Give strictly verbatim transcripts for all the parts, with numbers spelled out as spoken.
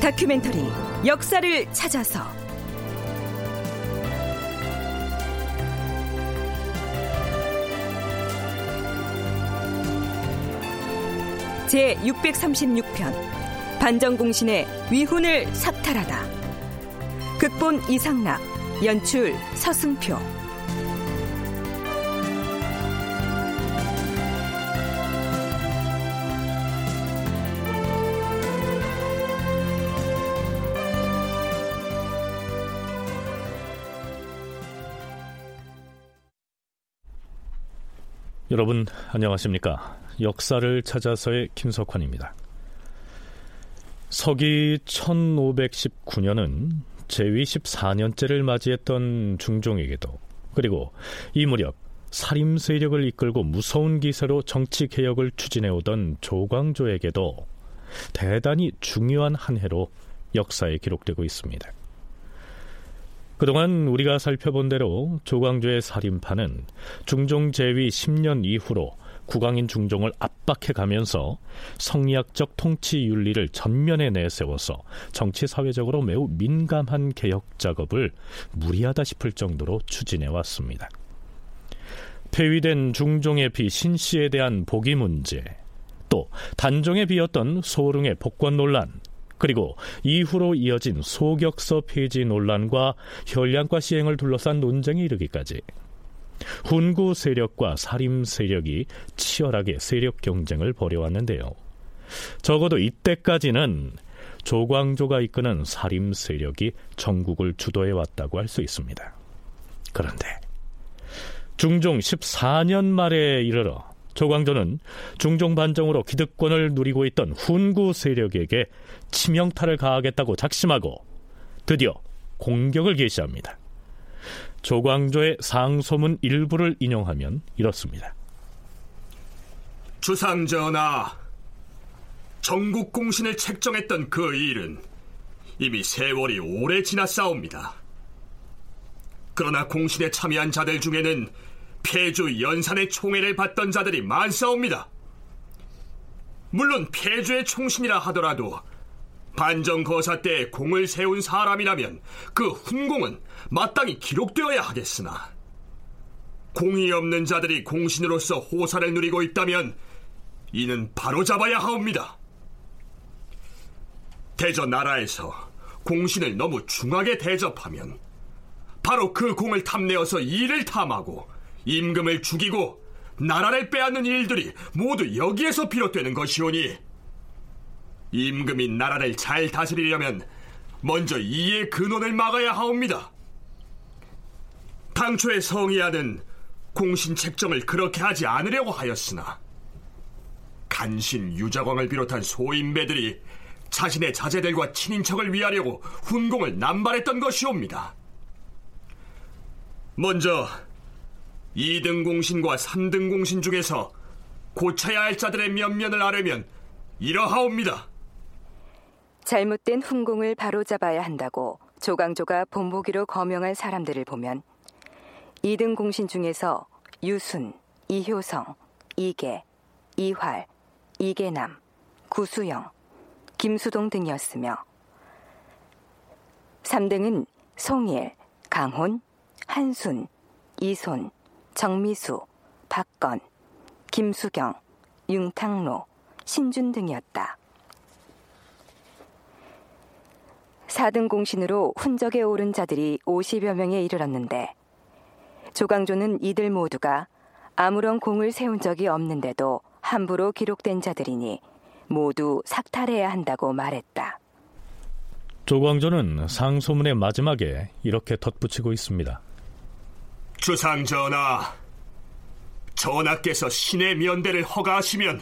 다큐멘터리 역사를 찾아서 제육백삼십육 편 반정공신의 위훈을 삭탈하다. 극본 이상락, 연출 서승표. 여러분 안녕하십니까? 역사를 찾아서의 김석환입니다. 서기 천오백십구 년은 제위 십사 년째를 맞이했던 중종에게도, 그리고 이 무렵 사림 세력을 이끌고 무서운 기세로 정치 개혁을 추진해오던 조광조에게도 대단히 중요한 한 해로 역사에 기록되고 있습니다. 그동안 우리가 살펴본 대로 조광조의 살인파는 중종 제위 십 년 이후로 국왕인 중종을 압박해가면서 성리학적 통치 윤리를 전면에 내세워서 정치사회적으로 매우 민감한 개혁작업을 무리하다 싶을 정도로 추진해왔습니다. 폐위된 중종의 비 신씨에 대한 복위 문제, 또 단종의 비였던 소릉의 복권 논란, 그리고 이후로 이어진 소격서 폐지 논란과 현량과 시행을 둘러싼 논쟁이 이르기까지 훈구 세력과 사림 세력이 치열하게 세력 경쟁을 벌여왔는데요. 적어도 이때까지는 조광조가 이끄는 사림 세력이 전국을 주도해왔다고 할 수 있습니다. 그런데 중종 십사 년 말에 이르러 조광조는 중종 반정으로 기득권을 누리고 있던 훈구 세력에게 치명타를 가하겠다고 작심하고 드디어 공격을 개시합니다. 조광조의 상소문 일부를 인용하면 이렇습니다. 주상전하, 전국공신을 책정했던 그 일은 이미 세월이 오래 지났사옵니다. 그러나 공신에 참여한 자들 중에는 폐주 연산의 총애를 받던 자들이 많사옵니다. 물론 폐주의 총신이라 하더라도 반정거사 때 공을 세운 사람이라면 그 훈공은 마땅히 기록되어야 하겠으나, 공이 없는 자들이 공신으로서 호사를 누리고 있다면 이는 바로잡아야 하옵니다. 대저 나라에서 공신을 너무 중하게 대접하면 바로 그 공을 탐내어서 이를 탐하고 임금을 죽이고 나라를 빼앗는 일들이 모두 여기에서 비롯되는 것이오니, 임금이 나라를 잘 다스리려면 먼저 이의 근원을 막아야 하옵니다. 당초에 성희안은 공신 책정을 그렇게 하지 않으려고 하였으나 간신 유자광을 비롯한 소인배들이 자신의 자제들과 친인척을 위하려고 훈공을 남발했던 것이옵니다. 먼저 이 등 공신과 삼 등 공신 중에서 고쳐야 할 자들의 면면을 알으면 이러하옵니다. 잘못된 훈공을 바로잡아야 한다고 조광조가 본보기로 거명한 사람들을 보면 이 등 공신 중에서 유순, 이효성, 이계, 이활, 이계남, 구수영, 김수동 등이었으며, 삼 등은 송일, 강혼, 한순, 이손, 정미수, 박건, 김수경, 융탕로, 신준 등이었다. 사 등 공신으로 훈적에 오른 자들이 오십여 명에 이르렀는데, 조광조는 이들 모두가 아무런 공을 세운 적이 없는데도 함부로 기록된 자들이니 모두 삭탈해야 한다고 말했다. 조광조는 상소문의 마지막에 이렇게 덧붙이고 있습니다. 주상전하, 전하께서 신의 면대를 허가하시면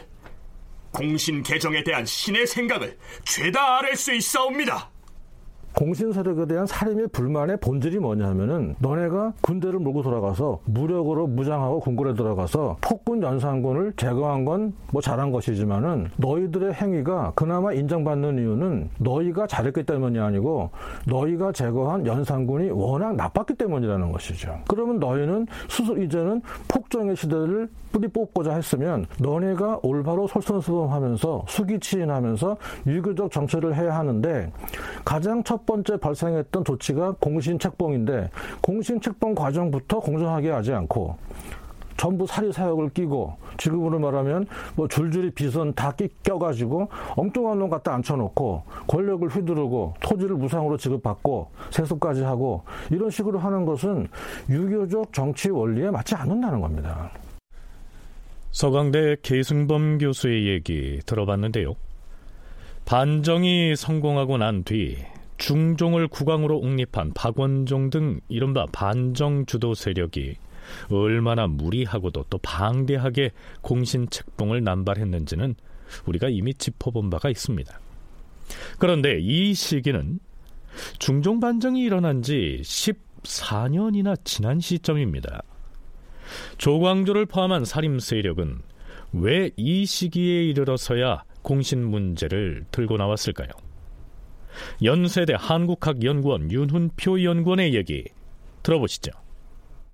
공신 개정에 대한 신의 생각을 죄다 아랠 수 있사옵니다. 공신 세력에 대한 사림의 불만의 본질이 뭐냐면은 너네가 군대를 몰고 돌아가서 무력으로 무장하고 궁궐에 들어가서 폭군 연산군을 제거한 건 뭐 잘한 것이지만은 너희들의 행위가 그나마 인정받는 이유는 너희가 잘했기 때문이 아니고 너희가 제거한 연산군이 워낙 나빴기 때문이라는 것이죠. 그러면 너희는 스스로 이제는 폭정의 시대를 뿌리 뽑고자 했으면 너네가 올바로 솔선수범하면서 수기치인하면서 유교적 정치를 해야 하는데 가장 첫 첫 번째 발생했던 조치가 공신 책봉인데 공신 책봉 과정부터 공정하게 하지 않고 전부 사리 사역을 끼고 지금으로 말하면 뭐 줄줄이 비선 다 껴가지고 엉뚱한 놈 갖다 앉혀놓고 권력을 휘두르고 토지를 무상으로 지급받고 세수까지 하고 이런 식으로 하는 것은 유교적 정치 원리에 맞지 않는다는 겁니다. 서강대 계승범 교수의 얘기 들어봤는데요. 반정이 성공하고 난 뒤 중종을 국왕으로 옹립한 박원종 등 이른바 반정 주도 세력이 얼마나 무리하고도 또 방대하게 공신 책봉을 남발했는지는 우리가 이미 짚어본 바가 있습니다. 그런데 이 시기는 중종 반정이 일어난 지 십사 년이나 지난 시점입니다. 조광조를 포함한 사림 세력은 왜 이 시기에 이르러서야 공신 문제를 들고 나왔을까요? 연세대 한국학연구원 윤훈표 연구원의 얘기 들어보시죠.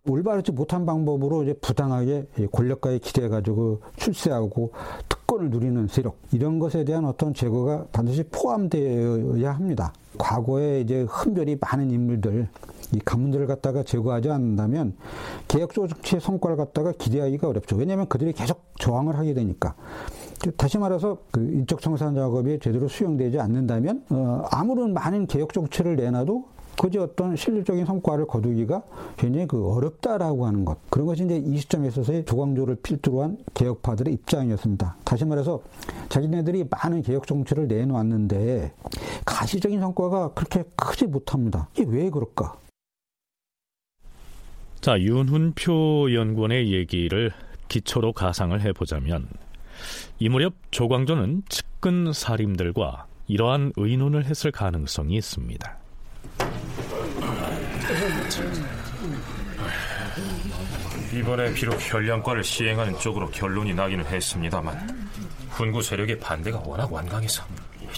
올바르지 못한 방법으로 이제 부당하게 권력가에 기대해가지고 출세하고 특권을 누리는 세력 이런 것에 대한 어떤 제거가 반드시 포함되어야 합니다. 과거에 이제 흔별히 많은 인물들 이 가문들을 갖다가 제거하지 않는다면 개혁적 정치의 성과를 갖다가 기대하기가 어렵죠. 왜냐하면 그들이 계속 저항을 하게 되니까. 다시 말해서 그 인적 청산 작업이 제대로 수용되지 않는다면 어, 아무런 많은 개혁 정책을 내놔도 그저 어떤 실질적인 성과를 거두기가 굉장히 그 어렵다라고 하는 것, 그런 것이 이제 이 시점에 있어서의 조광조를 필두로 한 개혁파들의 입장이었습니다. 다시 말해서 자기네들이 많은 개혁 정책을 내놓았는데 가시적인 성과가 그렇게 크지 못합니다. 이게 왜 그럴까? 자, 윤훈표 연구원의 얘기를 기초로 가상을 해보자면 이 무렵 조광조는 측근 사림들과 이러한 의논을 했을 가능성이 있습니다. 이번에 비록 혈량과를 시행하는 쪽으로 결론이 나기는 했습니다만 훈구 세력의 반대가 워낙 완강해서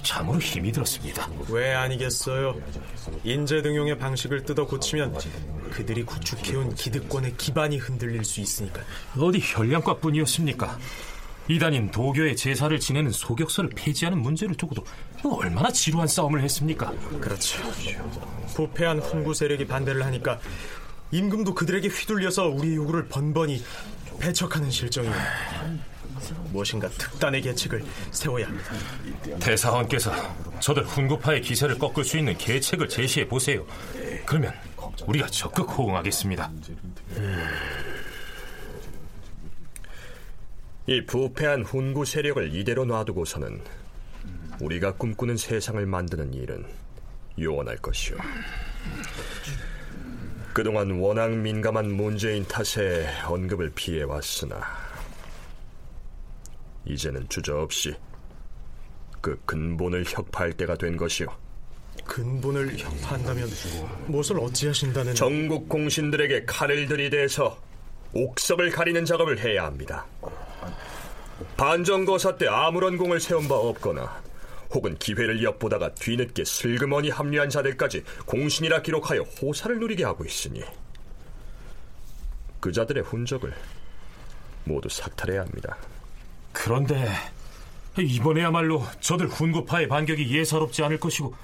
참으로 힘이 들었습니다. 왜 아니겠어요? 인재 등용의 방식을 뜯어 고치면 그들이 구축해온 기득권의 기반이 흔들릴 수 있으니까. 어디 혈량과뿐이었습니까? 이단인 도교의 제사를 지내는 소격서를 폐지하는 문제를 두고도 얼마나 지루한 싸움을 했습니까? 그렇죠. 부패한 훈구 세력이 반대를 하니까 임금도 그들에게 휘둘려서 우리의 요구를 번번이 배척하는 실정이에요. 무엇인가 특단의 계책을 세워야 합니다. 대사헌께서 저들 훈구파의 기세를 꺾을 수 있는 계책을 제시해 보세요. 그러면 우리가 적극 호응하겠습니다. 음... 이 부패한 훈구 세력을 이대로 놔두고서는 우리가 꿈꾸는 세상을 만드는 일은 요원할 것이오. 그동안 워낙 민감한 문제인 탓에 언급을 피해왔으나 이제는 주저없이 그 근본을 혁파할 때가 된 것이오. 근본을 혁파한다면 무엇을 어찌하신다는... 전국 공신들에게 칼을 들이대서 옥석을 가리는 작업을 해야 합니다. 반정거사 때 아무런 공을 세운 바 없거나 혹은 기회를 엿보다가 뒤늦게 슬그머니 합류한 자들까지 공신이라 기록하여 호사를 누리게 하고 있으니 그 자들의 흔적을 모두 삭탈해야 합니다. 그런데 이번에야말로 저들 훈구파의 반격이 예사롭지 않을 것이고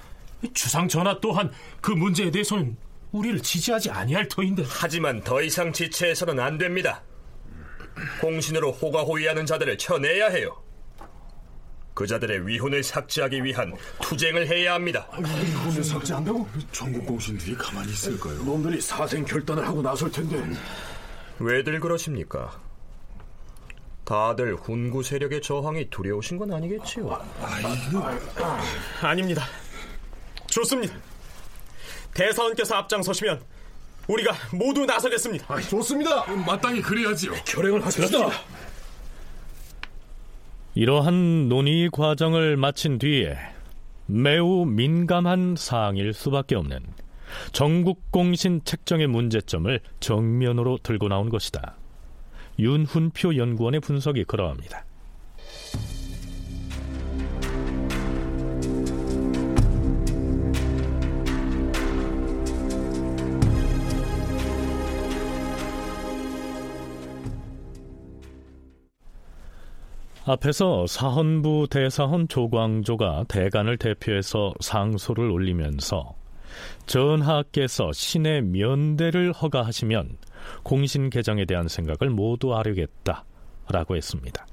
주상 전하 또한 그 문제에 대해서는 우리를 지지하지 아니할 터인데. 하지만 더 이상 지체해서는 안 됩니다. 공신으로 호가호위하는 자들을 쳐내야 해요. 그 자들의 위훈을 삭제하기 위한 투쟁을 해야 합니다. 위훈을 삭제한다고? 전국 공신들이 가만히 있을까요? 놈들이 사생 결단을 하고 나설 텐데. 왜들 그러십니까? 다들 훈구 세력의 저항이 두려우신 건 아니겠지요? 아닙니다. 좋습니다. 대사원께서 앞장서시면 우리가 모두 나서겠습니다. 좋습니다. 마땅히 그래야지요. 결행을 하겠습니다. 이러한 논의 과정을 마친 뒤에 매우 민감한 사항일 수밖에 없는 전국공신 책정의 문제점을 정면으로 들고 나온 것이다. 윤훈표 연구원의 분석이 그러합니다. 앞에서 사헌부 대사헌 조광조가 대간을 대표해서 상소를 올리면서 전하께서 신의 면대를 허가하시면 공신 개정에 대한 생각을 모두 아뢰겠다라고 했습니다.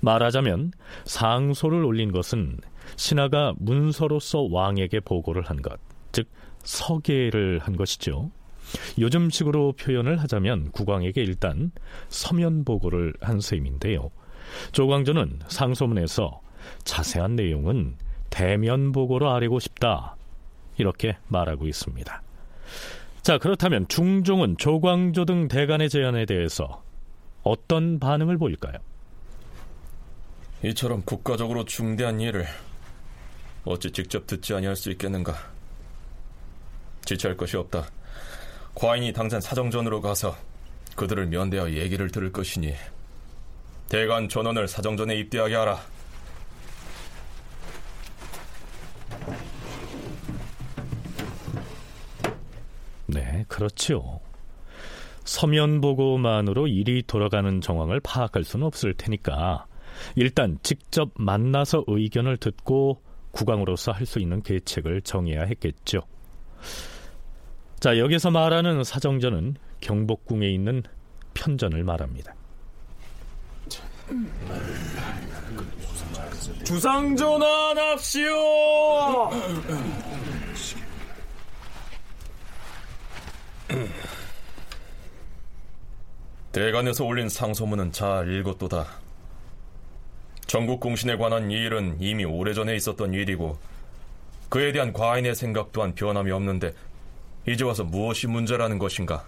말하자면 상소를 올린 것은 신하가 문서로서 왕에게 보고를 한 것, 즉 서계를 한 것이죠. 요즘식으로 표현을 하자면 국왕에게 일단 서면 보고를 한 셈인데요. 조광조는 상소문에서 자세한 내용은 대면 보고로 아뢰고 싶다 이렇게 말하고 있습니다. 자, 그렇다면 중종은 조광조 등 대간의 제안에 대해서 어떤 반응을 보일까요? 이처럼 국가적으로 중대한 일을 어찌 직접 듣지 아니할 수 있겠는가. 지체할 것이 없다. 과인이 당장 사정전으로 가서 그들을 면대하여 얘기를 들을 것이니 대간 전원을 사정전에 입대하게 하라. 네, 그렇지요. 서면 보고만으로 일이 돌아가는 정황을 파악할 수는 없을 테니까 일단 직접 만나서 의견을 듣고 국왕으로서 할 수 있는 계책을 정해야 했겠죠. 자, 여기서 말하는 사정전은 경복궁에 있는 편전을 말합니다. 주상전하 납시오. 대간에서 올린 상소문은 잘 읽었도다. 전국 공신에 관한 이 일은 이미 오래전에 있었던 일이고 그에 대한 과인의 생각 또한 변함이 없는데 이제 와서 무엇이 문제라는 것인가.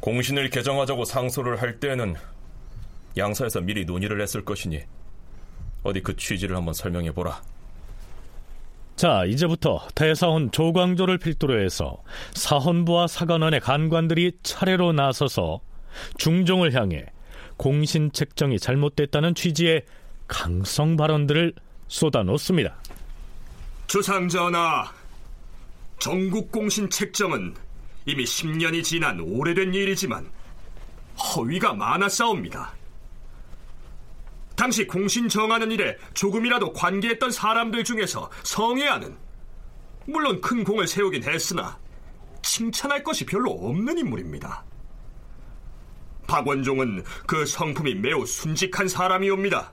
공신을 개정하자고 상소를 할 때에는 양사에서 미리 논의를 했을 것이니 어디 그 취지를 한번 설명해보라. 자, 이제부터 대사헌 조광조를 필두로 해서 사헌부와 사관원의 간관들이 차례로 나서서 중종을 향해 공신 책정이 잘못됐다는 취지의 강성 발언들을 쏟아놓습니다. 주상전하, 전국 공신 책정은 이미 십 년이 지난 오래된 일이지만 허위가 많았사옵니다. 당시 공신 정하는 일에 조금이라도 관계했던 사람들 중에서 성희안은 물론 큰 공을 세우긴 했으나 칭찬할 것이 별로 없는 인물입니다. 박원종은 그 성품이 매우 순직한 사람이옵니다.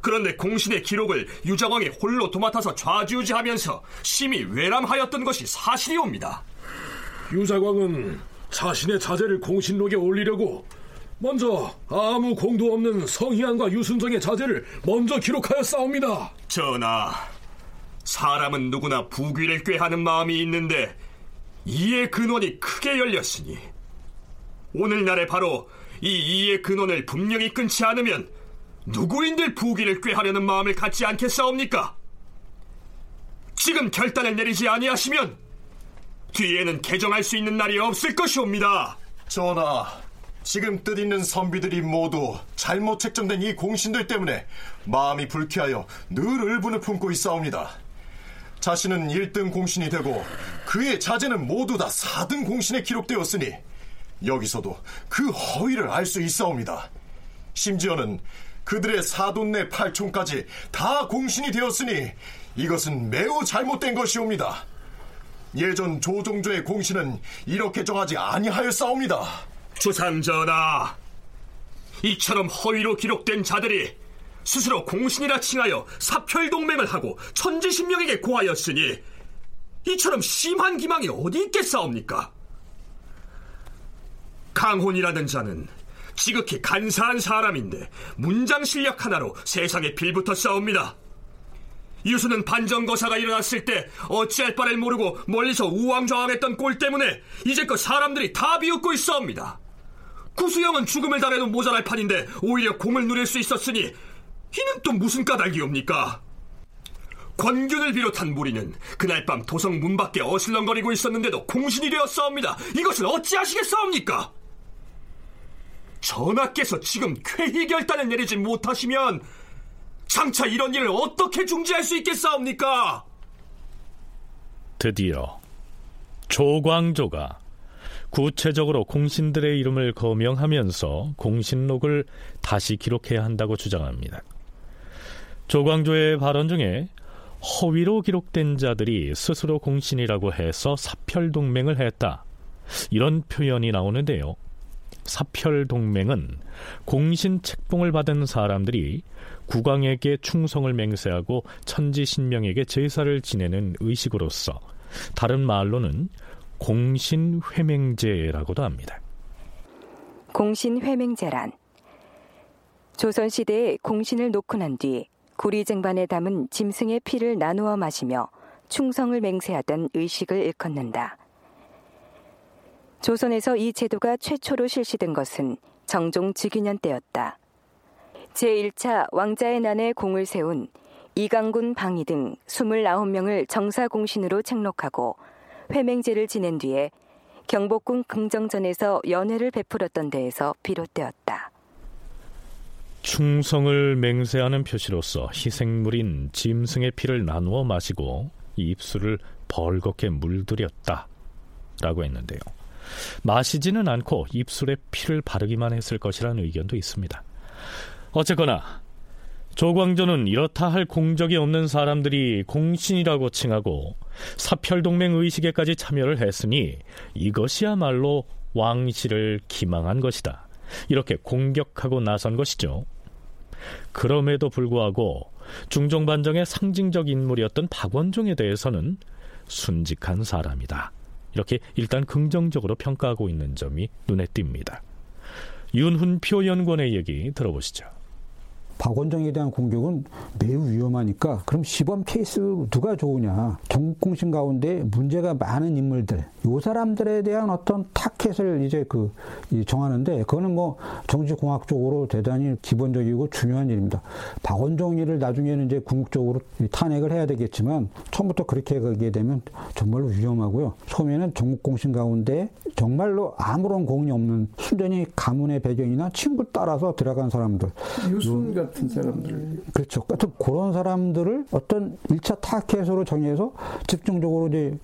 그런데 공신의 기록을 유자왕이 홀로 도맡아서 좌지우지하면서 심히 외람하였던 것이 사실이옵니다. 유자광은 자신의 자제를 공신록에 올리려고 먼저 아무 공도 없는 성희안과 유순정의 자제를 먼저 기록하여 싸웁니다. 전하, 사람은 누구나 부귀를 꾀하는 마음이 있는데 이의 근원이 크게 열렸으니 오늘날에 바로 이 이의 근원을 분명히 끊지 않으면 누구인들 부귀를 꾀하려는 마음을 갖지 않겠사옵니까? 지금 결단을 내리지 아니하시면 뒤에는 개정할 수 있는 날이 없을 것이옵니다. 전하, 지금 뜻 있는 선비들이 모두 잘못 책정된 이 공신들 때문에 마음이 불쾌하여 늘 의분을 품고 있사옵니다. 자신은 일 등 공신이 되고 그의 자제는 모두 다 사 등 공신에 기록되었으니 여기서도 그 허위를 알 수 있사옵니다. 심지어는 그들의 사돈내 팔촌까지 다 공신이 되었으니 이것은 매우 잘못된 것이옵니다. 예전 조종조의 공신은 이렇게 정하지 아니하였사옵니다. 주상전하, 이처럼 허위로 기록된 자들이 스스로 공신이라 칭하여 사별동맹을 하고 천지신명에게 고하였으니 이처럼 심한 기망이 어디 있겠사옵니까? 강혼이라는 자는 지극히 간사한 사람인데 문장 실력 하나로 세상에 빌붙어 싸웁니다. 유수는 반정거사가 일어났을 때 어찌할 바를 모르고 멀리서 우왕좌왕했던 꼴 때문에 이제껏 사람들이 다 비웃고 있사옵니다. 구수영은 죽음을 당해도 모자랄 판인데 오히려 공을 누릴 수 있었으니 이는 또 무슨 까닭이옵니까? 권균을 비롯한 무리는 그날 밤 도성 문 밖에 어슬렁거리고 있었는데도 공신이 되었사옵니다. 이것을 어찌하시겠사옵니까? 전하께서 지금 쾌히 결단을 내리지 못하시면 장차 이런 일을 어떻게 중지할 수 있겠사옵니까? 드디어 조광조가 구체적으로 공신들의 이름을 거명하면서 공신록을 다시 기록해야 한다고 주장합니다. 조광조의 발언 중에 허위로 기록된 자들이 스스로 공신이라고 해서 사별동맹을 했다, 이런 표현이 나오는데요, 사별동맹은 공신 책봉을 받은 사람들이 국왕에게 충성을 맹세하고 천지신명에게 제사를 지내는 의식으로서 다른 말로는 공신회맹제라고도 합니다. 공신회맹제란 조선시대에 공신을 놓고 난 뒤 구리쟁반에 담은 짐승의 피를 나누어 마시며 충성을 맹세하던 의식을 일컫는다. 조선에서 이 제도가 최초로 실시된 것은 정종 즉위년 때였다. 제일 차 왕자의 난에 공을 세운 이강군 방이 등 이십구 명을 정사공신으로 책록하고 회맹제를 지낸 뒤에 경복궁 긍정전에서 연회를 베풀었던 데에서 비롯되었다. 충성을 맹세하는 표시로서 희생물인 짐승의 피를 나누어 마시고 입술을 벌겋게 물들였다 라고 했는데요, 마시지는 않고 입술에 피를 바르기만 했을 것이라는 의견도 있습니다. 어쨌거나 조광조는 이렇다 할 공적이 없는 사람들이 공신이라고 칭하고 사별동맹 의식에까지 참여를 했으니 이것이야말로 왕실을 기망한 것이다, 이렇게 공격하고 나선 것이죠. 그럼에도 불구하고 중종반정의 상징적 인물이었던 박원종에 대해서는 순직한 사람이다, 이렇게 일단 긍정적으로 평가하고 있는 점이 눈에 띕니다. 윤훈표 연구원의 얘기 들어보시죠. 박원종에 대한 공격은 매우 위험하니까 그럼 시범 케이스 누가 좋으냐, 전국공신 가운데 문제가 많은 인물들, 요 사람들에 대한 어떤 타켓을 이제 그 정하는데, 그거는 뭐 정치공학적으로 대단히 기본적이고 중요한 일입니다. 박원종이를 나중에는 이제 궁극적으로 탄핵을 해야 되겠지만 처음부터 그렇게 가게 되면 정말로 위험하고요, 처음에는 전국공신 가운데 정말로 아무런 공이 없는 순전히 가문의 배경이나 친구 따라서 들어간 사람들, 유순 같은 사람들. 그렇죠. 같은 그런 사람들을 어떤 일 차 타겟으로 정해서 집중적으로 이제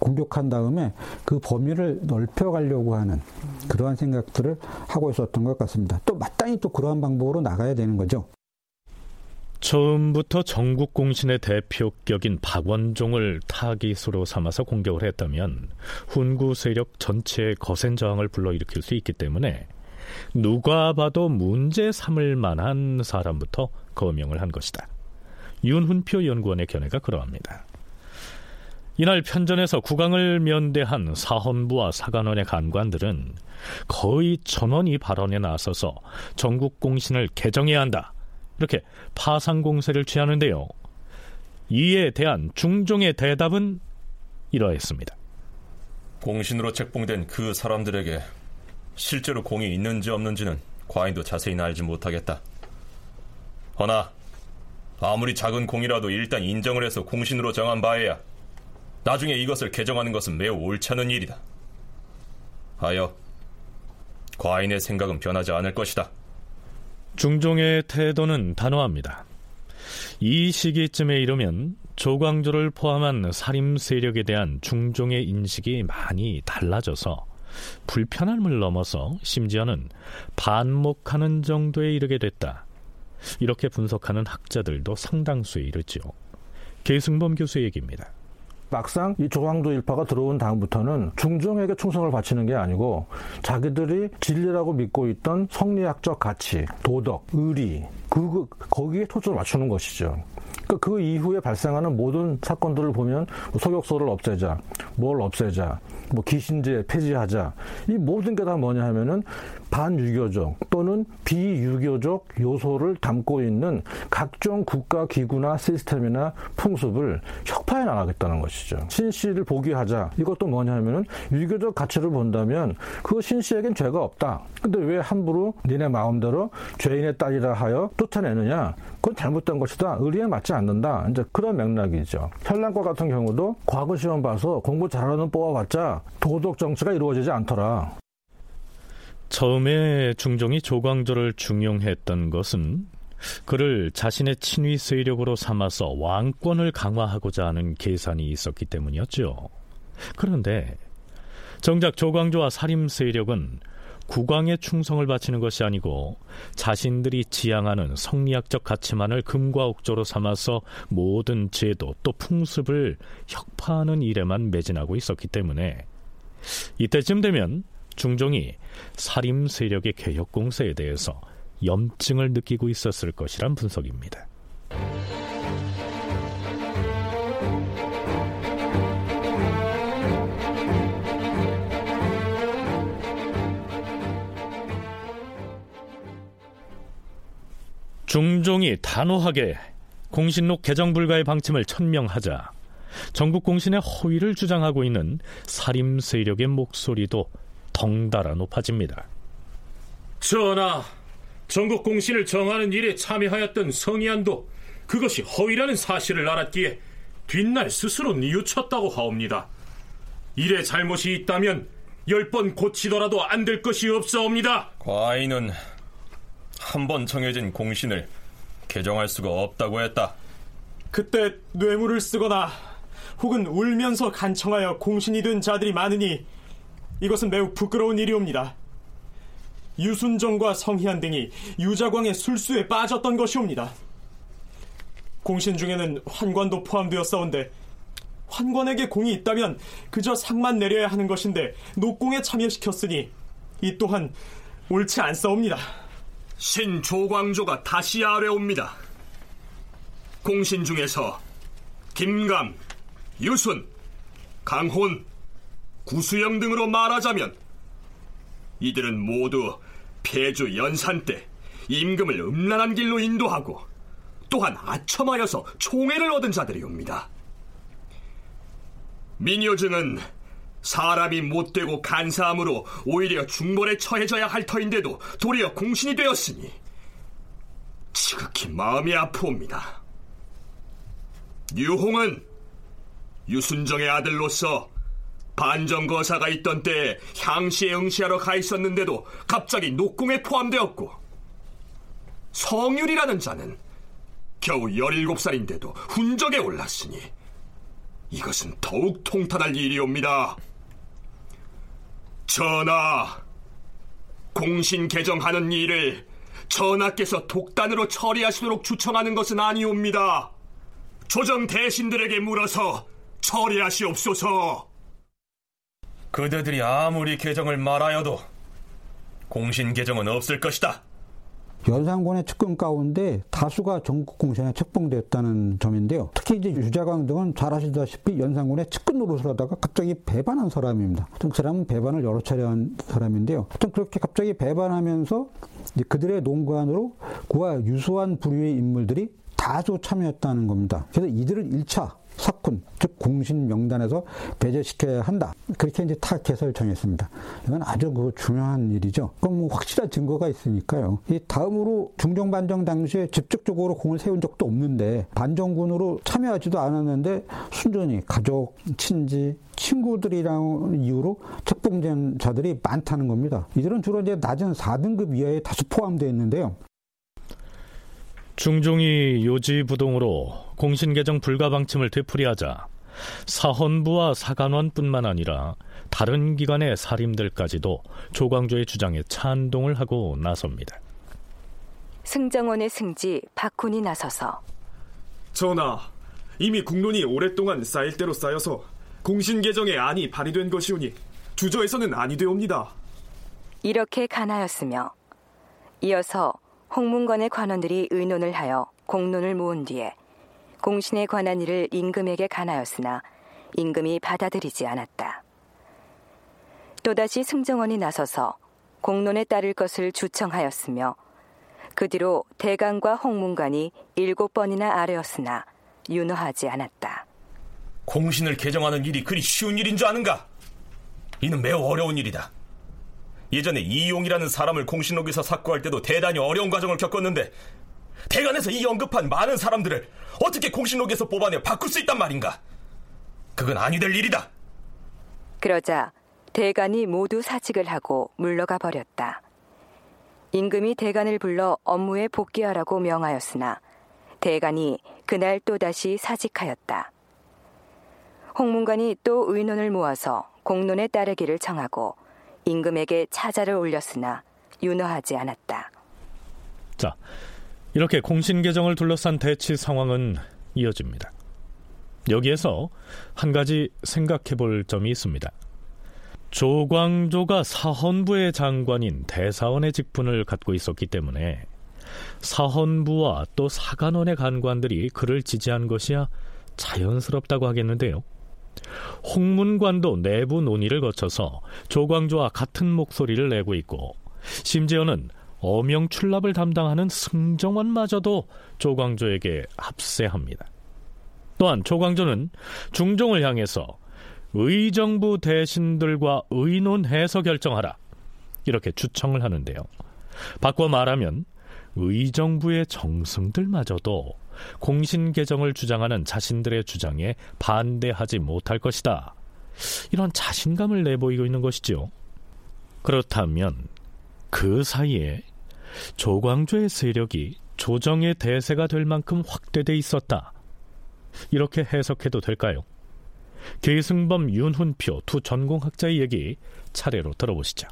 공격한 다음에 그 범위를 넓혀가려고 하는 그러한 생각들을 하고 있었던 것 같습니다. 또 마땅히 또 그러한 방법으로 나가야 되는 거죠. 처음부터 전국공신의 대표격인 박원종을 타깃으로 삼아서 공격을 했다면 훈구 세력 전체의 거센 저항을 불러일으킬 수 있기 때문에 누가 봐도 문제 삼을 만한 사람부터 거명을 한 것이다. 윤훈표 연구원의 견해가 그러합니다. 이날 편전에서 국왕을 면대한 사헌부와 사관원의 간관들은 거의 전원이 발언에 나서서 전국공신을 개정해야 한다, 이렇게 파상공세를 취하는데요, 이에 대한 중종의 대답은 이러했습니다. 공신으로 책봉된 그 사람들에게 실제로 공이 있는지 없는지는 과인도 자세히는 알지 못하겠다. 허나 아무리 작은 공이라도 일단 인정을 해서 공신으로 정한 바에야 나중에 이것을 개정하는 것은 매우 옳지 않은 일이다. 하여 과인의 생각은 변하지 않을 것이다. 중종의 태도는 단호합니다. 이 시기쯤에 이르면 조광조를 포함한 사림 세력에 대한 중종의 인식이 많이 달라져서 불편함을 넘어서 심지어는 반목하는 정도에 이르게 됐다, 이렇게 분석하는 학자들도 상당수에 이르죠. 계승범 교수의 얘기입니다. 막상 이 조광조 일파가 들어온 다음부터는 중종에게 충성을 바치는 게 아니고 자기들이 진리라고 믿고 있던 성리학적 가치, 도덕, 의리, 그, 거기에 초점을 맞추는 것이죠. 그 이후에 발생하는 모든 사건들을 보면 소격서를 없애자, 뭘 없애자, 뭐 귀신제 폐지하자, 이 모든 게 다 뭐냐 하면은 반유교적 또는 비유교적 요소를 담고 있는 각종 국가 기구나 시스템이나 풍습을 혁파해 나가겠다는 것이죠. 신씨를 보기하자. 이것도 뭐냐면은 유교적 가치를 본다면 그 신씨에겐 죄가 없다. 근데 왜 함부로 니네 마음대로 죄인의 딸이라 하여 쫓아내느냐? 그건 잘못된 것이다. 의리에 맞지 않는다. 이제 그런 맥락이죠. 현란과 같은 경우도 과거 시험 봐서 공부 잘하는 뽑아봤자 도덕 정치가 이루어지지 않더라. 처음에 중종이 조광조를 중용했던 것은 그를 자신의 친위 세력으로 삼아서 왕권을 강화하고자 하는 계산이 있었기 때문이었죠. 그런데 정작 조광조와 사림 세력은 국왕에 충성을 바치는 것이 아니고 자신들이 지향하는 성리학적 가치만을 금과 옥조로 삼아서 모든 제도 또 풍습을 혁파하는 일에만 매진하고 있었기 때문에 이때쯤 되면 중종이 사림 세력의 개혁 공세에 대해서 염증을 느끼고 있었을 것이란 분석입니다. 중종이 단호하게 공신록 개정 불가의 방침을 천명하자 전국 공신의 허위를 주장하고 있는 사림 세력의 목소리도 덩달아 높아집니다. 전하, 전국 공신을 정하는 일에 참여하였던 성희안도 그것이 허위라는 사실을 알았기에 뒷날 스스로 뉘우쳤다고 하옵니다. 일에 잘못이 있다면 열 번 고치더라도 안 될 것이 없사옵니다. 과인은 한 번 정해진 공신을 개정할 수가 없다고 했다. 그때 뇌물을 쓰거나 혹은 울면서 간청하여 공신이 된 자들이 많으니 이것은 매우 부끄러운 일이옵니다. 유순정과 성희안 등이 유자광의 술수에 빠졌던 것이옵니다. 공신 중에는 환관도 포함되었사온데 환관에게 공이 있다면 그저 상만 내려야 하는 것인데 녹공에 참여시켰으니 이 또한 옳지 않사옵니다. 신 조광조가 다시 아뢰옵니다. 공신 중에서 김감, 유순, 강혼, 구수영 등으로 말하자면 이들은 모두 폐주 연산 때 임금을 음란한 길로 인도하고 또한 아첨하여서 총애를 얻은 자들이옵니다. 민효증은 사람이 못되고 간사함으로 오히려 중벌에 처해져야 할 터인데도 도리어 공신이 되었으니 지극히 마음이 아프옵니다. 유홍은 유순정의 아들로서 반정거사가 있던 때에 향시에 응시하러 가 있었는데도 갑자기 녹궁에 포함되었고, 성율이라는 자는 겨우 열일곱 살인데도 훈적에 올랐으니 이것은 더욱 통탄할 일이옵니다. 전하, 공신 개정하는 일을 전하께서 독단으로 처리하시도록 추청하는 것은 아니옵니다. 조정 대신들에게 물어서 처리하시옵소서. 그대들이 아무리 개정을 말하여도 공신 개정은 없을 것이다. 연산군의 특권 가운데 다수가 전국 공신에 책봉되었다는 점인데요. 특히 이제 유자광 등은 잘 아시다시피 연산군의 측근 노릇을 하다가 갑자기 배반한 사람입니다. 그 사람은 배반을 여러 차례 한 사람인데요. 그렇게 갑자기 배반하면서 이제 그들의 농간으로 그와 유수한 부류의 인물들이 다수 참여했다는 겁니다. 그래서 이들을 일 차 석훈, 즉 공신 명단에서 배제시켜야 한다. 그렇게 이제 타겟을 정했습니다. 이건 아주 그 중요한 일이죠. 그럼 뭐 확실한 증거가 있으니까요. 이 다음으로 중종 반정 당시에 직접적으로 공을 세운 적도 없는데 반정군으로 참여하지도 않았는데 순전히 가족, 친지, 친구들이라는 이유로 책봉된 자들이 많다는 겁니다. 이들은 주로 이제 낮은 사 등급 이하에 다수 포함되어 있는데요. 중종이 요지부동으로 공신개정 불가 방침을 되풀이하자 사헌부와 사간원뿐만 아니라 다른 기관의 사림들까지도 조광조의 주장에 찬동을 하고 나섭니다. 승정원의 승지 박훈이 나서서 전하, 이미 국론이 오랫동안 쌓일 대로 쌓여서 공신개정의 안이 발의된 것이오니 주저에서는 안이 되옵니다. 이렇게 간하였으며 이어서 홍문관의 관원들이 의논을 하여 공론을 모은 뒤에 공신에 관한 일을 임금에게 간하였으나 임금이 받아들이지 않았다. 또다시 승정원이 나서서 공론에 따를 것을 주청하였으며 그 뒤로 대강과 홍문관이 일곱 번이나 아뢰었으나 윤허하지 않았다. 공신을 개정하는 일이 그리 쉬운 일인 줄 아는가? 이는 매우 어려운 일이다. 예전에 이용이라는 사람을 공신록에서 삭고할 때도 대단히 어려운 과정을 겪었는데 대관에서 이 언급한 많은 사람들을 어떻게 공신록에서 뽑아내 바꿀 수 있단 말인가? 그건 아니 될 일이다. 그러자 대관이 모두 사직을 하고 물러가 버렸다. 임금이 대관을 불러 업무에 복귀하라고 명하였으나 대관이 그날 또다시 사직하였다. 홍문관이 또 의논을 모아서 공론에 따르기를 청하고 임금에게 차자를 올렸으나 윤허하지 않았다. 자, 이렇게 공신 개정을 둘러싼 대치 상황은 이어집니다. 여기에서 한 가지 생각해볼 점이 있습니다. 조광조가 사헌부의 장관인 대사원의 직분을 갖고 있었기 때문에 사헌부와 또 사간원의 간관들이 그를 지지한 것이야 자연스럽다고 하겠는데요. 홍문관도 내부 논의를 거쳐서 조광조와 같은 목소리를 내고 있고 심지어는 어명출납을 담당하는 승정원마저도 조광조에게 합세합니다. 또한 조광조는 중종을 향해서 의정부 대신들과 의논해서 결정하라 이렇게 주청을 하는데요. 바꿔 말하면 의정부의 정승들마저도 공신 개정을 주장하는 자신들의 주장에 반대하지 못할 것이다. 이런 자신감을 내보이고 있는 것이죠. 그렇다면 그 사이에 조광조의 세력이 조정의 대세가 될 만큼 확대돼 있었다. 이렇게 해석해도 될까요? 계승범, 윤훈표 두 전공학자의 얘기 차례로 들어보시죠.